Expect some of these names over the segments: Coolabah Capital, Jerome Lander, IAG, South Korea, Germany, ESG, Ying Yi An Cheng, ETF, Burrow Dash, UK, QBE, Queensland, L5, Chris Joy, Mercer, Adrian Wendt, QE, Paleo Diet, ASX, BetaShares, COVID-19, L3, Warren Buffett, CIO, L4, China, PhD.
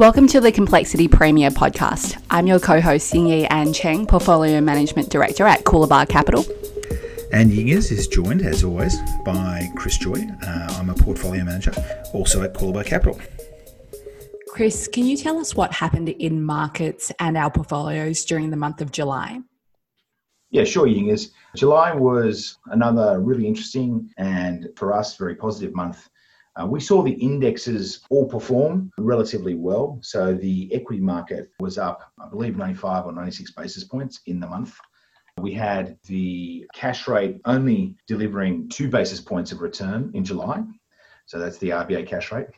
Welcome to the Complexity Premier podcast. I'm your co-host Ying Yi An Cheng, Portfolio Management Director at Coolabah Capital. And Ying is joined, as always, by Chris Joy. I'm a Portfolio Manager, also at Coolabah Capital. Chris, can you tell us what happened in markets and our portfolios during the month of July? Yeah, sure, Ying. July was another really interesting and, for us, very positive month. We saw the indexes all perform relatively well. So the equity market was up, I believe, 95 or 96 basis points in the month. We had the cash rate only delivering 2 basis points of return in July. So that's the RBA cash rate.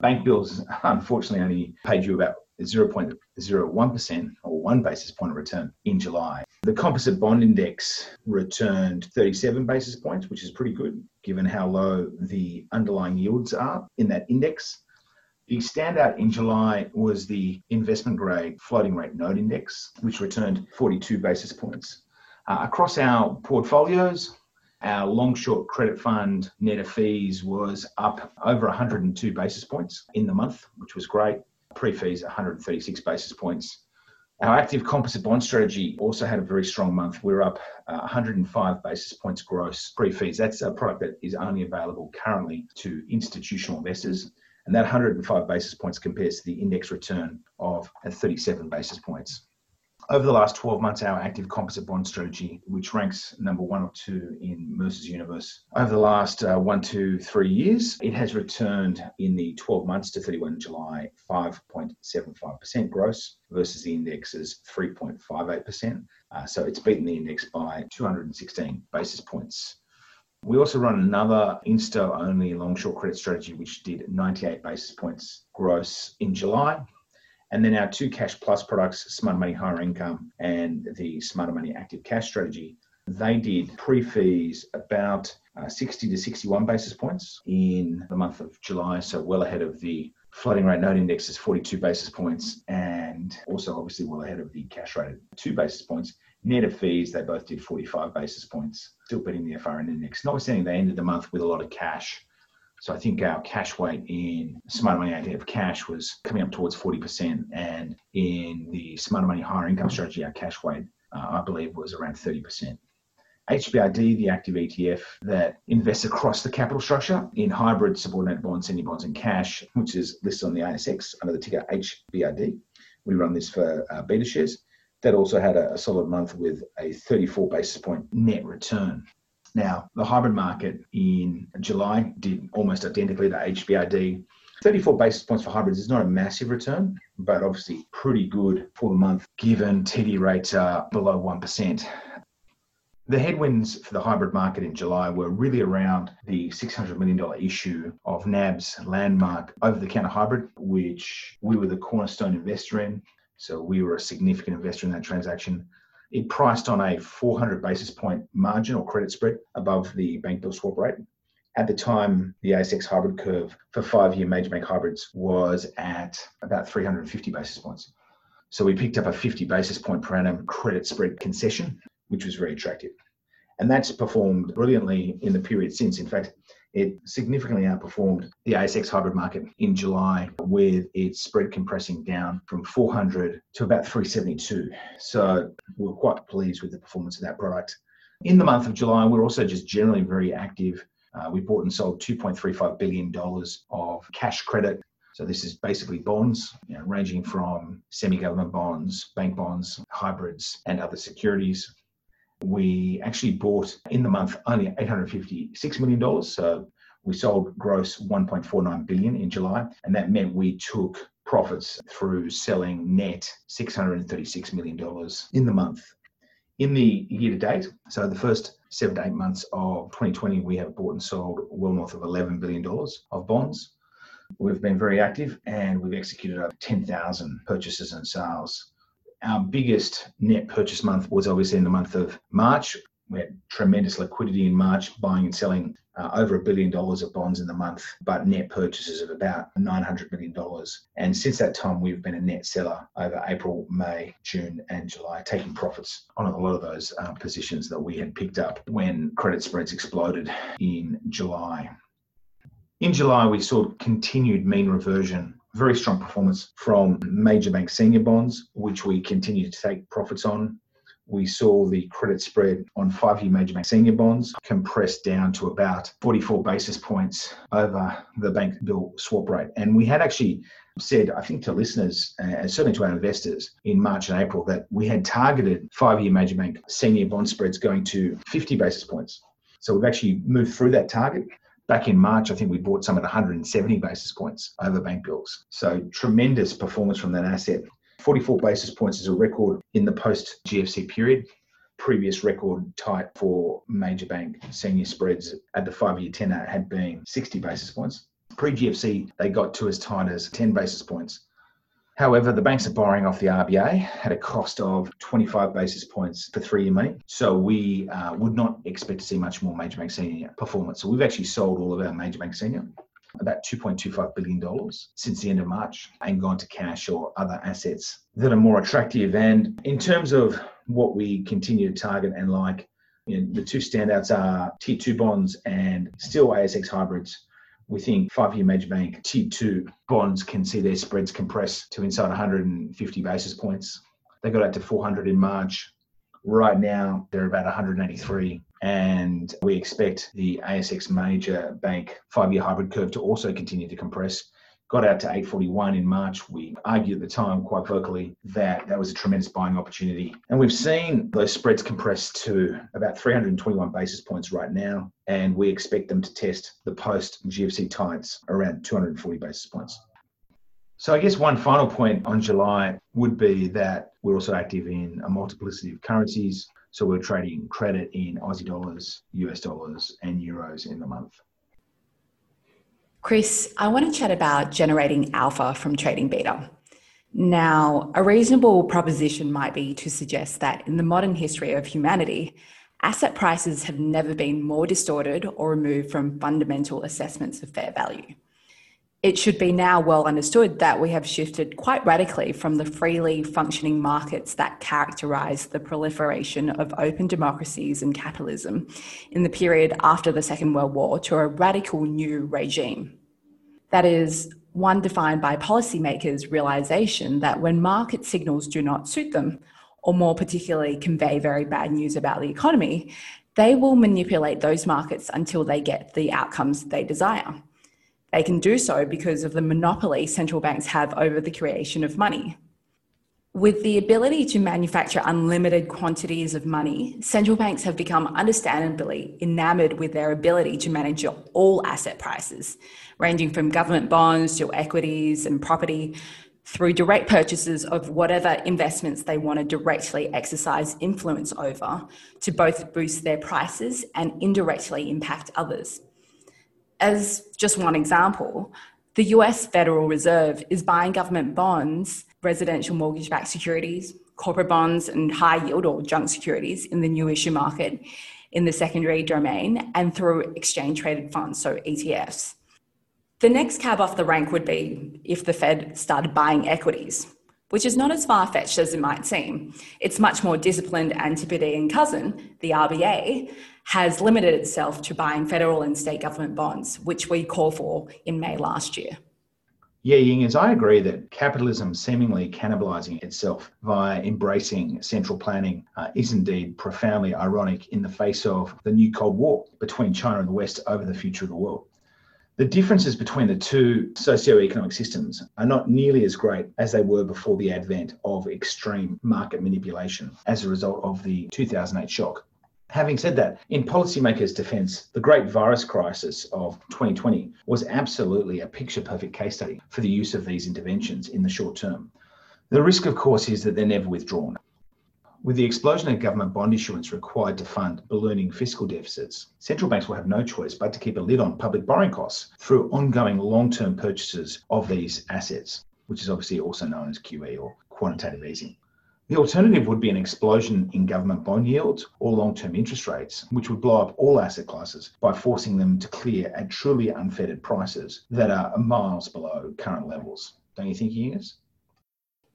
Bank bills, unfortunately, only paid you about 0.01% or 1 basis point of return in July. The composite bond index returned 37 basis points, which is pretty good given how low the underlying yields are in that index. The standout in July was the investment grade floating rate note index, which returned 42 basis points. Across our portfolios, our long-short credit fund net of fees was up over 102 basis points in the month, which was great. Pre-fees, 136 basis points. Our active composite bond strategy also had a very strong month. We're up 105 basis points gross pre-fees. That's a product that is only available currently to institutional investors. And that 105 basis points compares to the index return of 37 basis points. Over the last 12 months, our active composite bond strategy, which ranks number 1 or 2 in Mercer's universe, over the last 1, 2, 3 years, it has returned in the 12 months to 31 July 5.75% gross versus the index's 3.58%. So it's beaten the index by 216 basis points. We also run another insto-only long-short credit strategy, which did 98 basis points gross in July. And then our 2 cash plus products, Smart Money Higher Income and the Smarter Money Active Cash Strategy, they did pre-fees about 60 to 61 basis points in the month of July. So well ahead of the floating rate note index's 42 basis points and also obviously well ahead of the cash rate 2 basis points. Net of fees, they both did 45 basis points, still beating the AFR index. Notwithstanding, they ended the month with a lot of cash. So I think our cash weight in Smart Money Active Cash was coming up towards 40%. And in the Smart Money Higher Income Strategy, our cash weight, I believe, was around 30%. HBRD, the active ETF that invests across the capital structure in hybrid subordinate bonds, senior bonds and cash, which is listed on the ASX under the ticker HBRD. We run this for BetaShares. That also had a solid month with a 34 basis point net return. Now, the hybrid market in July did almost identically to HBRD. 34 basis points for hybrids is not a massive return, but obviously pretty good for the month, given TD rates are below 1%. The headwinds for the hybrid market in July were really around the $600 million issue of NAB's landmark over-the-counter hybrid, which we were the cornerstone investor in. So we were a significant investor in that transaction. It priced on a 400 basis point margin or credit spread above the bank bill swap rate. At the time, the ASX hybrid curve for 5-year major bank hybrids was at about 350 basis points. So we picked up a 50 basis point per annum credit spread concession, which was very attractive. And that's performed brilliantly in the period since. In fact, it significantly outperformed the ASX hybrid market in July with its spread compressing down from 400 to about 372. So we're quite pleased with the performance of that product. In the month of July, we're also just generally very active. We bought and sold $2.35 billion of cash credit. So this is basically bonds, ranging from semi-government bonds, bank bonds, hybrids, and other securities. We actually bought in the month only $856 million. So we sold gross $1.49 billion in July. And that meant we took profits through selling net $636 million in the month. In the year to date, so the first 7 to 8 months of 2020, we have bought and sold well north of $11 billion of bonds. We've been very active and we've executed over 10,000 purchases and sales. Our biggest net purchase month was obviously in the month of March. We had tremendous liquidity in March, buying and selling over $1 billion of bonds in the month, but net purchases of about $900 million. And since that time, we've been a net seller over April, May, June, and July, taking profits on a lot of those positions that we had picked up when credit spreads exploded in July. In July, we saw continued mean reversion very strong performance from major bank senior bonds, which we continue to take profits on. We saw the credit spread on 5-year major bank senior bonds compressed down to about 44 basis points over the bank bill swap rate. And we had actually said, I think to listeners and certainly to our investors in March and April, that we had targeted 5-year major bank senior bond spreads going to 50 basis points. So we've actually moved through that target. Back in March, I think we bought some at 170 basis points over bank bills. So tremendous performance from that asset. 44 basis points is a record in the post-GFC period. Previous record tight for major bank senior spreads at the 5-year tenor had been 60 basis points. Pre-GFC, they got to as tight as 10 basis points. However, the banks are borrowing off the RBA at a cost of 25 basis points for 3-year money. So we would not expect to see much more major bank senior performance. So we've actually sold all of our major bank senior, about $2.25 billion since the end of March, and gone to cash or other assets that are more attractive. And in terms of what we continue to target and like, you know, the two standouts are Tier 2 bonds and still ASX hybrids. We think 5-year major bank Tier 2 bonds can see their spreads compress to inside 150 basis points. They got out to 400 in March. Right now, they're about 183. And we expect the ASX major bank 5-year hybrid curve to also continue to compress. Got out to 841 in March. We argued at the time quite vocally that that was a tremendous buying opportunity. And we've seen those spreads compress to about 321 basis points right now. And we expect them to test the post-GFC tights around 240 basis points. So I guess one final point on July would be that we're also active in a multiplicity of currencies. So we're trading credit in Aussie dollars, US dollars, and euros in the month. Chris, I want to chat about generating alpha from trading beta. Now, a reasonable proposition might be to suggest that in the modern history of humanity, asset prices have never been more distorted or removed from fundamental assessments of fair value. It should be now well understood that we have shifted quite radically from the freely functioning markets that characterise the proliferation of open democracies and capitalism in the period after the Second World War to a radical new regime. That is, one defined by policymakers' realisation that when market signals do not suit them, or more particularly convey very bad news about the economy, they will manipulate those markets until they get the outcomes they desire. They can do so because of the monopoly central banks have over the creation of money. With the ability to manufacture unlimited quantities of money, central banks have become understandably enamoured with their ability to manage all asset prices, ranging from government bonds to equities and property, through direct purchases of whatever investments they want to directly exercise influence over, to both boost their prices and indirectly impact others. As just one example, the US Federal Reserve is buying government bonds, residential mortgage-backed securities, corporate bonds, and high-yield or junk securities in the new issue market, in the secondary domain, and through exchange-traded funds, so ETFs. The next cab off the rank would be if the Fed started buying equities, which is not as far-fetched as it might seem. Its much more disciplined antipodean cousin, the RBA, has limited itself to buying federal and state government bonds, which we called for in May last year. Yeah, Ying, as I agree that capitalism seemingly cannibalising itself via embracing central planning is indeed profoundly ironic in the face of the new Cold War between China and the West over the future of the world. The differences between the two socio-economic systems are not nearly as great as they were before the advent of extreme market manipulation as a result of the 2008 shock. Having said that, in policymakers' defence, the great virus crisis of 2020 was absolutely a picture-perfect case study for the use of these interventions in the short term. The risk, of course, is that they're never withdrawn. With the explosion of government bond issuance required to fund ballooning fiscal deficits, central banks will have no choice but to keep a lid on public borrowing costs through ongoing long-term purchases of these assets, which is obviously also known as QE or quantitative easing. The alternative would be an explosion in government bond yields or long-term interest rates, which would blow up all asset classes by forcing them to clear at truly unfettered prices that are miles below current levels. Don't you think, Ying?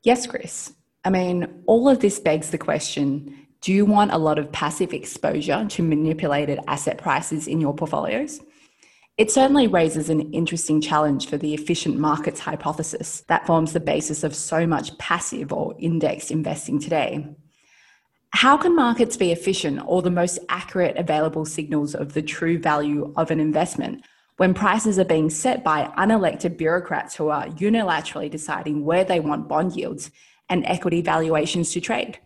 Yes, Chris. I mean, all of this begs the question, do you want a lot of passive exposure to manipulated asset prices in your portfolios? It certainly raises an interesting challenge for the efficient markets hypothesis that forms the basis of so much passive or index investing today. How can markets be efficient or the most accurate available signals of the true value of an investment when prices are being set by unelected bureaucrats who are unilaterally deciding where they want bond yields and equity valuations to trade?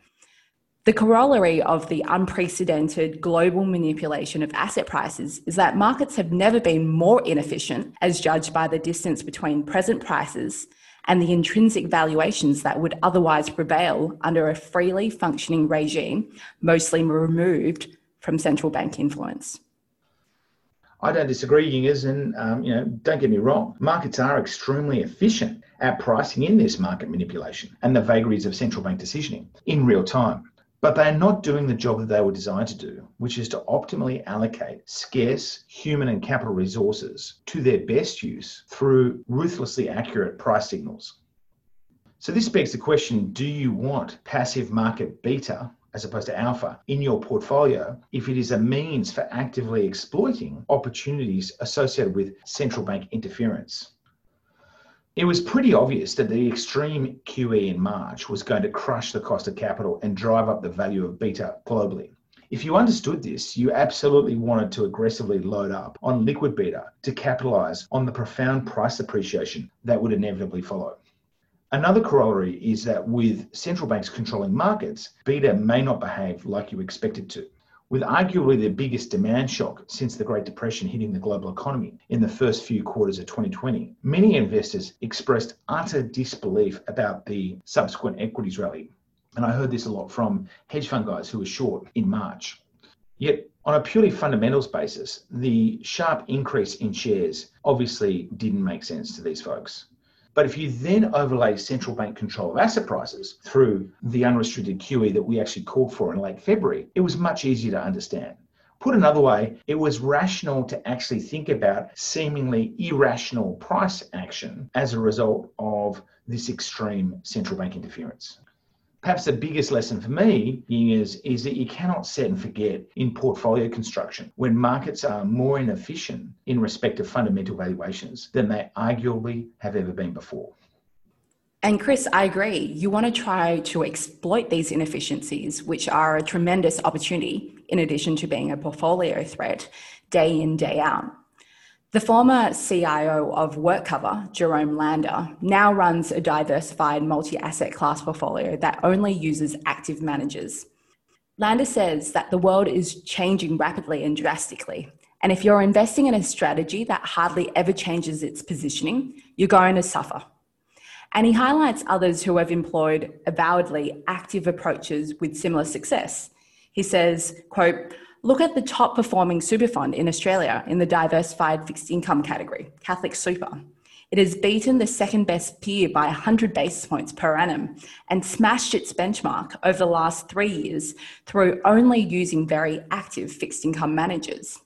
The corollary of the unprecedented global manipulation of asset prices is that markets have never been more inefficient, as judged by the distance between present prices and the intrinsic valuations that would otherwise prevail under a freely functioning regime, mostly removed from central bank influence. I don't disagree, Ying Yi, and don't get me wrong, markets are extremely efficient at pricing in this market manipulation and the vagaries of central bank decisioning in real time. But they're not doing the job that they were designed to do, which is to optimally allocate scarce human and capital resources to their best use through ruthlessly accurate price signals. So this begs the question, do you want passive market beta as opposed to alpha in your portfolio if it is a means for actively exploiting opportunities associated with central bank interference? It was pretty obvious that the extreme QE in March was going to crush the cost of capital and drive up the value of beta globally. If you understood this, you absolutely wanted to aggressively load up on liquid beta to capitalize on the profound price appreciation that would inevitably follow. Another corollary is that with central banks controlling markets, beta may not behave like you expected to. With arguably the biggest demand shock since the Great Depression hitting the global economy in the first few quarters of 2020, many investors expressed utter disbelief about the subsequent equities rally. And I heard this a lot from hedge fund guys who were short in March. Yet, on a purely fundamentals basis, the sharp increase in shares obviously didn't make sense to these folks. But if you then overlay central bank control of asset prices through the unrestricted QE that we actually called for in late February, it was much easier to understand. Put another way, it was rational to actually think about seemingly irrational price action as a result of this extreme central bank interference. Perhaps the biggest lesson for me, Ying, is that you cannot set and forget in portfolio construction when markets are more inefficient in respect of fundamental valuations than they arguably have ever been before. And Chris, I agree. You want to try to exploit these inefficiencies, which are a tremendous opportunity in addition to being a portfolio threat day in, day out. The former CIO of WorkCover, Jerome Lander, now runs a diversified multi-asset class portfolio that only uses active managers. Lander says that the world is changing rapidly and drastically, and if you're investing in a strategy that hardly ever changes its positioning, you're going to suffer. And he highlights others who have employed avowedly active approaches with similar success. He says, quote, "Look at the top performing super fund in Australia in the diversified fixed income category, Catholic Super. It has beaten the second best peer by 100 basis points per annum and smashed its benchmark over the last 3 years through only using very active fixed income managers."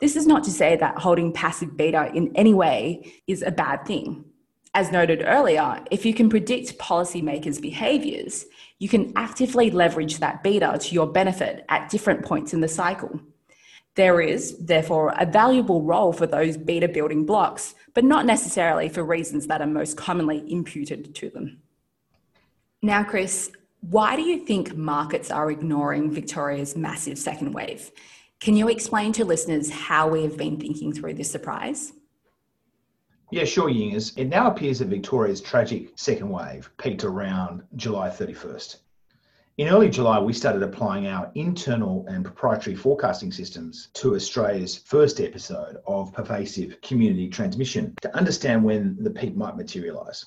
This is not to say that holding passive beta in any way is a bad thing. As noted earlier, if you can predict policymakers' behaviours, you can actively leverage that beta to your benefit at different points in the cycle. There is, therefore, a valuable role for those beta building blocks, but not necessarily for reasons that are most commonly imputed to them. Now, Chris, why do you think markets are ignoring Victoria's massive second wave? Can you explain to listeners how we have been thinking through this surprise? Yeah, sure, Ying. It now appears that Victoria's tragic second wave peaked around July 31st. In early July, we started applying our internal and proprietary forecasting systems to Australia's first episode of pervasive community transmission to understand when the peak might materialise.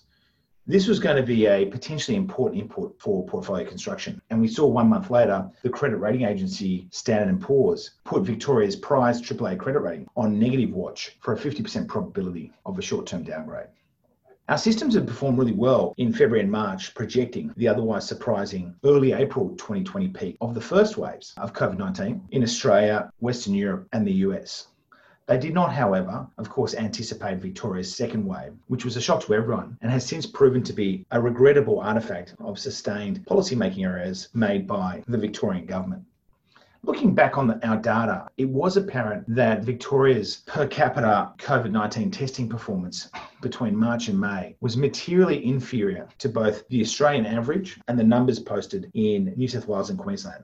This was going to be a potentially important input for portfolio construction. And we saw 1 month later, the credit rating agency Standard & Poor's put Victoria's prized AAA credit rating on negative watch for a 50% probability of a short-term downgrade. Our systems have performed really well in February and March, projecting the otherwise surprising early April 2020 peak of the first waves of COVID-19 in Australia, Western Europe, and the US. They did not, however, of course, anticipate Victoria's second wave, which was a shock to everyone and has since proven to be a regrettable artefact of sustained policymaking errors made by the Victorian government. Looking back on our data, it was apparent that Victoria's per capita COVID-19 testing performance between March and May was materially inferior to both the Australian average and the numbers posted in New South Wales and Queensland.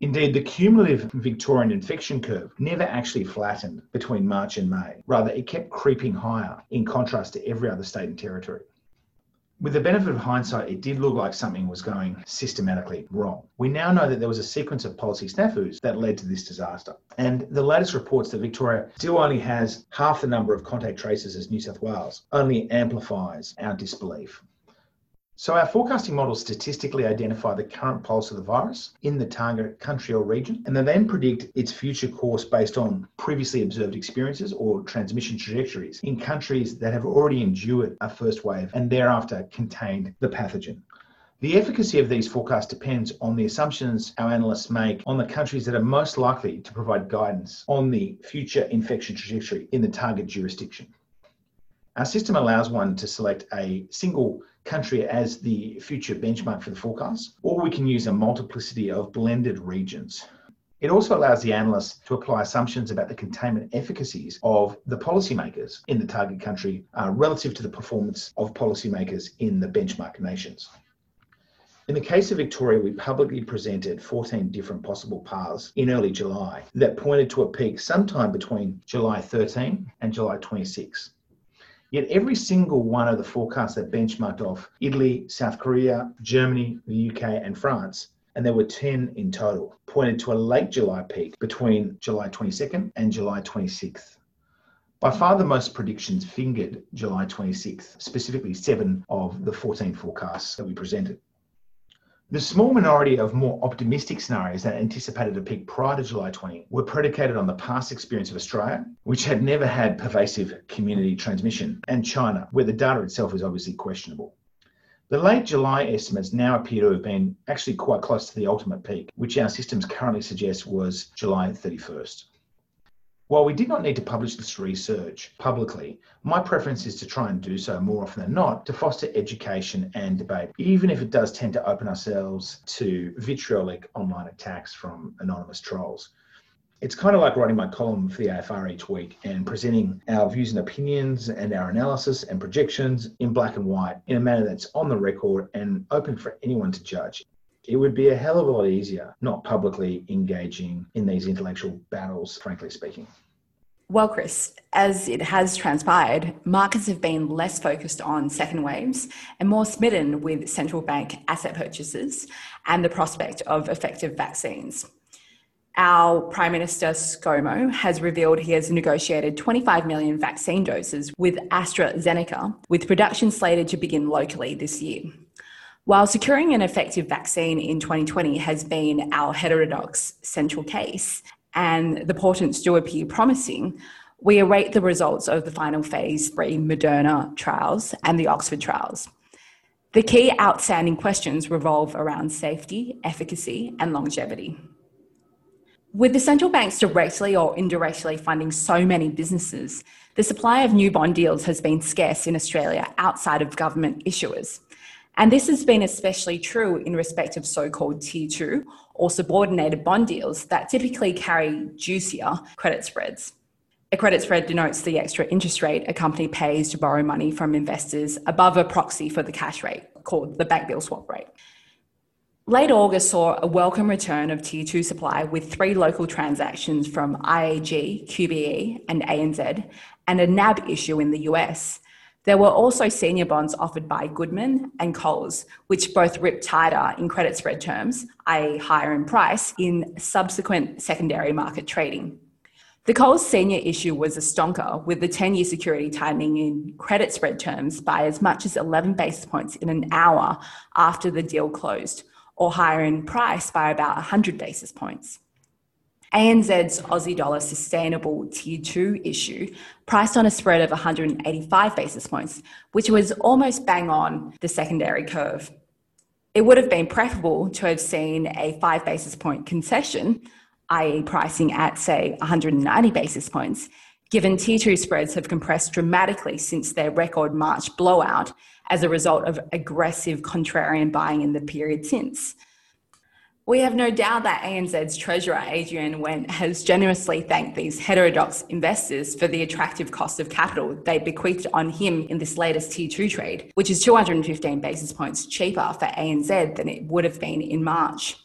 Indeed, the cumulative Victorian infection curve never actually flattened between March and May. Rather, it kept creeping higher in contrast to every other state and territory. With the benefit of hindsight, it did look like something was going systematically wrong. We now know that there was a sequence of policy snafus that led to this disaster. And the latest reports that Victoria still only has half the number of contact tracers as New South Wales only amplifies our disbelief. So our forecasting models statistically identify the current pulse of the virus in the target country or region, and they then predict its future course based on previously observed experiences or transmission trajectories in countries that have already endured a first wave and thereafter contained the pathogen. The efficacy of these forecasts depends on the assumptions our analysts make on the countries that are most likely to provide guidance on the future infection trajectory in the target jurisdiction. Our system allows one to select a single country as the future benchmark for the forecast, or we can use a multiplicity of blended regions. It also allows the analysts to apply assumptions about the containment efficacies of the policymakers in the target country relative to the performance of policymakers in the benchmark nations. In the case of Victoria, we publicly presented 14 different possible paths in early July that pointed to a peak sometime between July 13 and July 26. Yet every single one of the forecasts that benchmarked off Italy, South Korea, Germany, the UK and France, and there were 10 in total, pointed to a late July peak between July 22nd and July 26th. By far the most predictions fingered July 26th, specifically 7 of the 14 forecasts that we presented. The small minority of more optimistic scenarios that anticipated a peak prior to July 20 were predicated on the past experience of Australia, which had never had pervasive community transmission, and China, where the data itself is obviously questionable. The late July estimates now appear to have been actually quite close to the ultimate peak, which our systems currently suggest was July 31st. While we did not need to publish this research publicly, my preference is to try and do so more often than not to foster education and debate, even if it does tend to open ourselves to vitriolic online attacks from anonymous trolls. It's kind of like writing my column for the AFR each week and presenting our views and opinions and our analysis and projections in black and white in a manner that's on the record and open for anyone to judge. It would be a hell of a lot easier not publicly engaging in these intellectual battles, frankly speaking. Well, Chris, as it has transpired, markets have been less focused on second waves and more smitten with central bank asset purchases and the prospect of effective vaccines. Our Prime Minister, ScoMo, has revealed he has negotiated 25 million vaccine doses with AstraZeneca, with production slated to begin locally this year. While securing an effective vaccine in 2020 has been our heterodox central case and the portents do appear promising, we await the results of the final phase 3 Moderna trials and the Oxford trials. The key outstanding questions revolve around safety, efficacy and longevity. With the central banks directly or indirectly funding so many businesses, the supply of new bond deals has been scarce in Australia outside of government issuers. And this has been especially true in respect of so-called Tier 2 or subordinated bond deals that typically carry juicier credit spreads. A credit spread denotes the extra interest rate a company pays to borrow money from investors above a proxy for the cash rate, called the bank bill swap rate. Late August saw a welcome return of Tier 2 supply with 3 local transactions from IAG, QBE and ANZ and a NAB issue in the US. There were also senior bonds offered by Goodman and Coles, which both ripped tighter in credit spread terms, i.e. higher in price, in subsequent secondary market trading. The Coles senior issue was a stonker, with the 10-year security tightening in credit spread terms by as much as 11 basis points in an hour after the deal closed, or higher in price by about 100 basis points. ANZ's Aussie dollar sustainable Tier 2 issue priced on a spread of 185 basis points, which was almost bang on the secondary curve. It would have been preferable to have seen a 5 basis point concession, i.e. pricing at, say, 190 basis points, given Tier 2 spreads have compressed dramatically since their record March blowout as a result of aggressive contrarian buying in the period since. We have no doubt that ANZ's Treasurer, Adrian Wendt, has generously thanked these heterodox investors for the attractive cost of capital they bequeathed on him in this latest T2 trade, which is 215 basis points cheaper for ANZ than it would have been in March.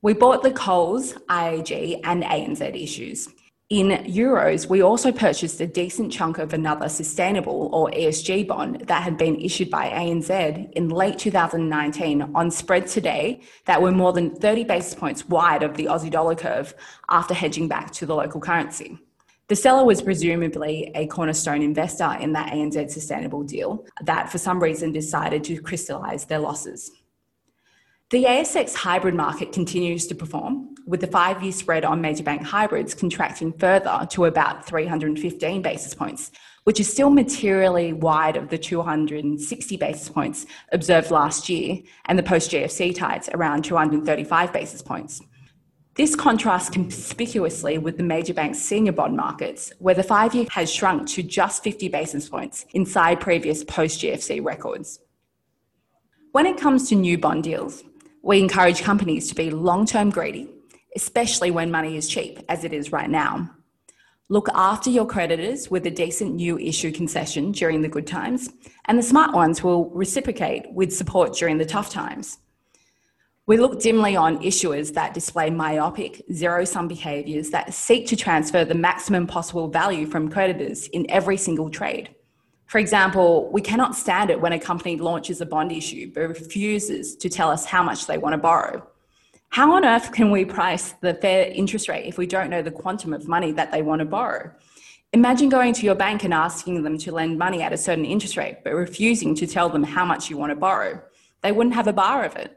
We bought the Coles, IAG and ANZ issues. In euros, we also purchased a decent chunk of another sustainable or ESG bond that had been issued by ANZ in late 2019 on spreads today that were more than 30 basis points wide of the Aussie dollar curve after hedging back to the local currency. The seller was presumably a cornerstone investor in that ANZ sustainable deal that for some reason decided to crystallise their losses. The ASX hybrid market continues to perform, with the 5-year spread on major bank hybrids contracting further to about 315 basis points, which is still materially wide of the 260 basis points observed last year and the post-GFC tights around 235 basis points. This contrasts conspicuously with the major bank senior bond markets, where the 5-year has shrunk to just 50 basis points inside previous post-GFC records. When it comes to new bond deals, we encourage companies to be long-term greedy, especially when money is cheap, as it is right now. Look after your creditors with a decent new issue concession during the good times, and the smart ones will reciprocate with support during the tough times. We look dimly on issuers that display myopic, zero-sum behaviours that seek to transfer the maximum possible value from creditors in every single trade. For example, we cannot stand it when a company launches a bond issue but refuses to tell us how much they want to borrow. How on earth can we price the fair interest rate if we don't know the quantum of money that they want to borrow? Imagine going to your bank and asking them to lend money at a certain interest rate but refusing to tell them how much you want to borrow. They wouldn't have a bar of it.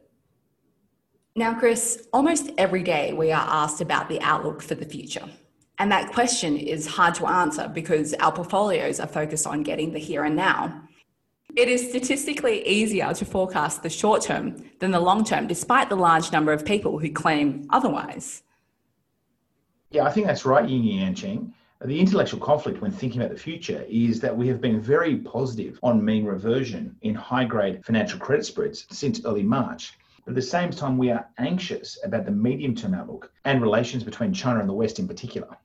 Now, Chris, almost every day we are asked about the outlook for the future. And that question is hard to answer because our portfolios are focused on getting the here and now. It is statistically easier to forecast the short term than the long term, despite the large number of people who claim otherwise. Yeah, I think that's right, Ying Yi An Cheng. The intellectual conflict when thinking about the future is that we have been very positive on mean reversion in high-grade financial credit spreads since early March. But at the same time, we are anxious about the medium-term outlook and relations between China and the West in particular.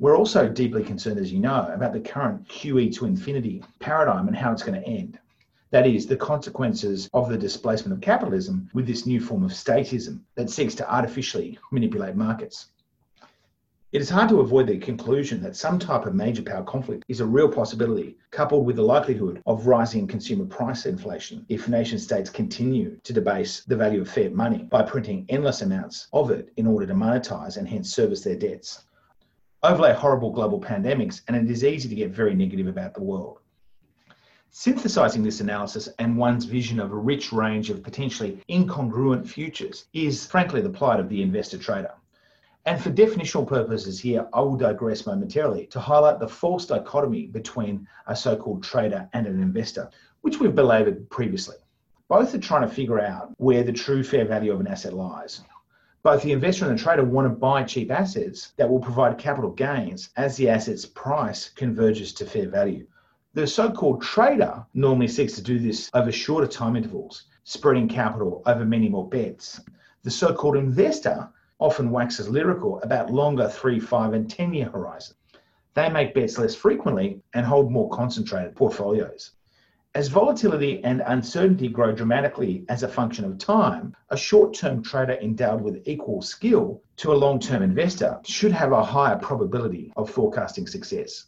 We're also deeply concerned, as you know, about the current QE to infinity paradigm and how it's going to end. That is, the consequences of the displacement of capitalism with this new form of statism that seeks to artificially manipulate markets. It is hard to avoid the conclusion that some type of major power conflict is a real possibility, coupled with the likelihood of rising consumer price inflation if nation states continue to debase the value of fiat money by printing endless amounts of it in order to monetize and hence service their debts. Overlay horrible global pandemics, and it is easy to get very negative about the world. Synthesizing this analysis and one's vision of a rich range of potentially incongruent futures is frankly the plight of the investor trader. And for definitional purposes here, I will digress momentarily to highlight the false dichotomy between a so-called trader and an investor, which we've belaboured previously. Both are trying to figure out where the true fair value of an asset lies. Both the investor and the trader want to buy cheap assets that will provide capital gains as the asset's price converges to fair value. The so-called trader normally seeks to do this over shorter time intervals, spreading capital over many more bets. The so-called investor often waxes lyrical about longer 3, 5 and 10-year horizons. They make bets less frequently and hold more concentrated portfolios. As volatility and uncertainty grow dramatically as a function of time, a short-term trader endowed with equal skill to a long-term investor should have a higher probability of forecasting success.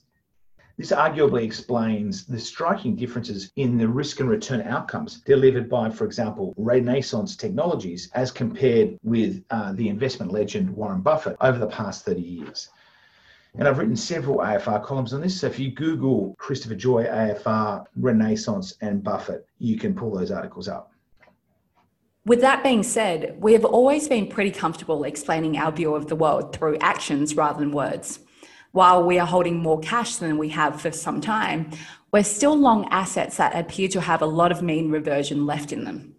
This arguably explains the striking differences in the risk and return outcomes delivered by, for example, Renaissance Technologies as compared with the investment legend Warren Buffett over the past 30 years. And I've written several AFR columns on this, so if you Google Christopher Joy, AFR, Renaissance and Buffett, you can pull those articles up. With that being said, we have always been pretty comfortable explaining our view of the world through actions rather than words. While we are holding more cash than we have for some time, we're still long assets that appear to have a lot of mean reversion left in them.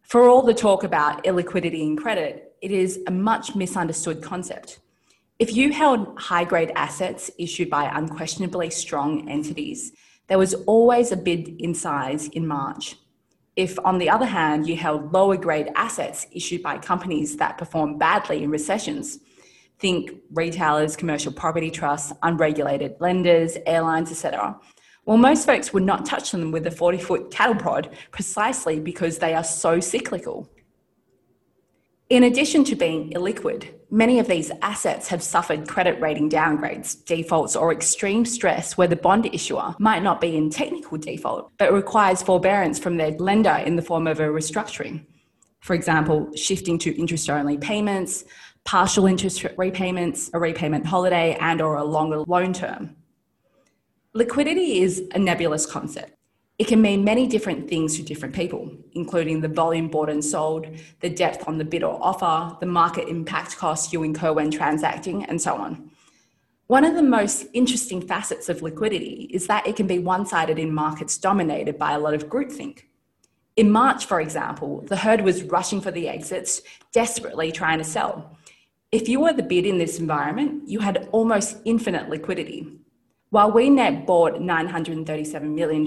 For all the talk about illiquidity in credit, it is a much misunderstood concept. If you held high-grade assets issued by unquestionably strong entities, there was always a bid in size in March. If, on the other hand, you held lower grade assets issued by companies that perform badly in recessions, think retailers, commercial property trusts, unregulated lenders, airlines, etc. Well, most folks would not touch them with a 40-foot cattle prod precisely because they are so cyclical. In addition to being illiquid, many of these assets have suffered credit rating downgrades, defaults, or extreme stress where the bond issuer might not be in technical default, but requires forbearance from their lender in the form of a restructuring. For example, shifting to interest-only payments, partial interest repayments, a repayment holiday, and or a longer loan term. Liquidity is a nebulous concept. It can mean many different things to different people, including the volume bought and sold, the depth on the bid or offer, the market impact costs you incur when transacting, and so on. One of the most interesting facets of liquidity is that it can be one-sided in markets dominated by a lot of groupthink. In March, for example, the herd was rushing for the exits, desperately trying to sell. If you were the bid in this environment, you had almost infinite liquidity. While we net bought $937 million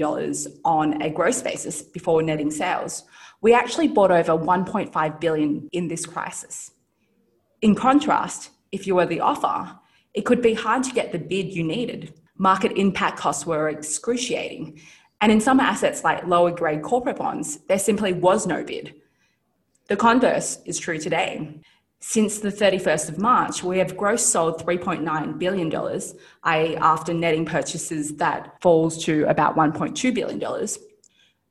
on a gross basis before netting sales, we actually bought over $1.5 billion in this crisis. In contrast, if you were the offer, it could be hard to get the bid you needed. Market impact costs were excruciating. And in some assets like lower grade corporate bonds, there simply was no bid. The converse is true today. Since the 31st of March, we have gross sold $3.9 billion, i.e. after netting purchases that falls to about $1.2 billion.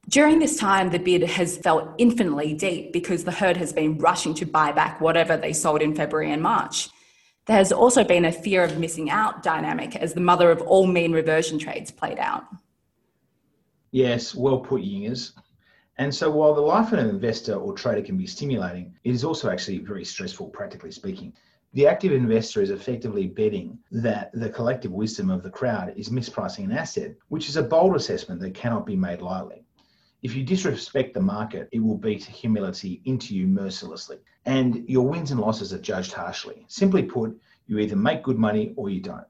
During this time, the bid has felt infinitely deep because the herd has been rushing to buy back whatever they sold in February and March. There has also been a fear of missing out dynamic as the mother of all mean reversion trades played out. Yes, well put, Yingers. And so while the life of an investor or trader can be stimulating, it is also actually very stressful, practically speaking. The active investor is effectively betting that the collective wisdom of the crowd is mispricing an asset, which is a bold assessment that cannot be made lightly. If you disrespect the market, it will beat humility into you mercilessly. And your wins and losses are judged harshly. Simply put, you either make good money or you don't.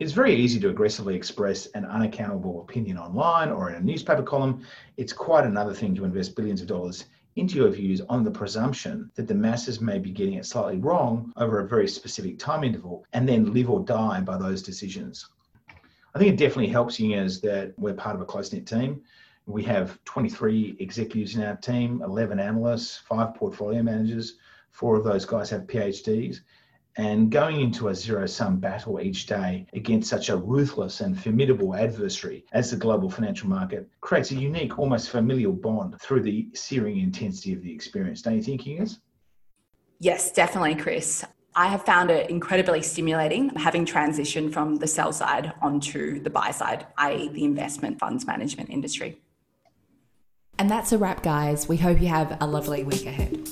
It's very easy to aggressively express an unaccountable opinion online or in a newspaper column. It's quite another thing to invest billions of dollars into your views on the presumption that the masses may be getting it slightly wrong over a very specific time interval and then live or die by those decisions. I think it definitely helps, Yingers, that we're part of a close-knit team. We have 23 executives in our team, 11 analysts, 5 portfolio managers. 4 of those guys have PhDs. And going into a zero-sum battle each day against such a ruthless and formidable adversary as the global financial market creates a unique, almost familial bond through the searing intensity of the experience. Don't you think, Yingers? Yes, definitely, Chris. I have found it incredibly stimulating having transitioned from the sell side onto the buy side, i.e. the investment funds management industry. And that's a wrap, guys. We hope you have a lovely week ahead.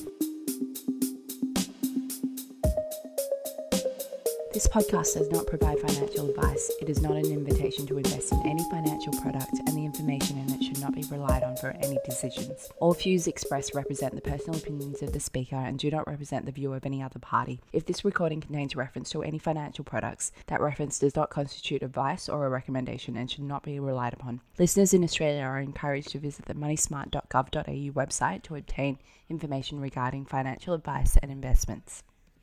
This podcast does not provide financial advice. It is not an invitation to invest in any financial product, and the information in it should not be relied on for any decisions. All views expressed represent the personal opinions of the speaker and do not represent the view of any other party. If this recording contains reference to any financial products, that reference does not constitute advice or a recommendation and should not be relied upon. Listeners in Australia are encouraged to visit the moneysmart.gov.au website to obtain information regarding financial advice and investments.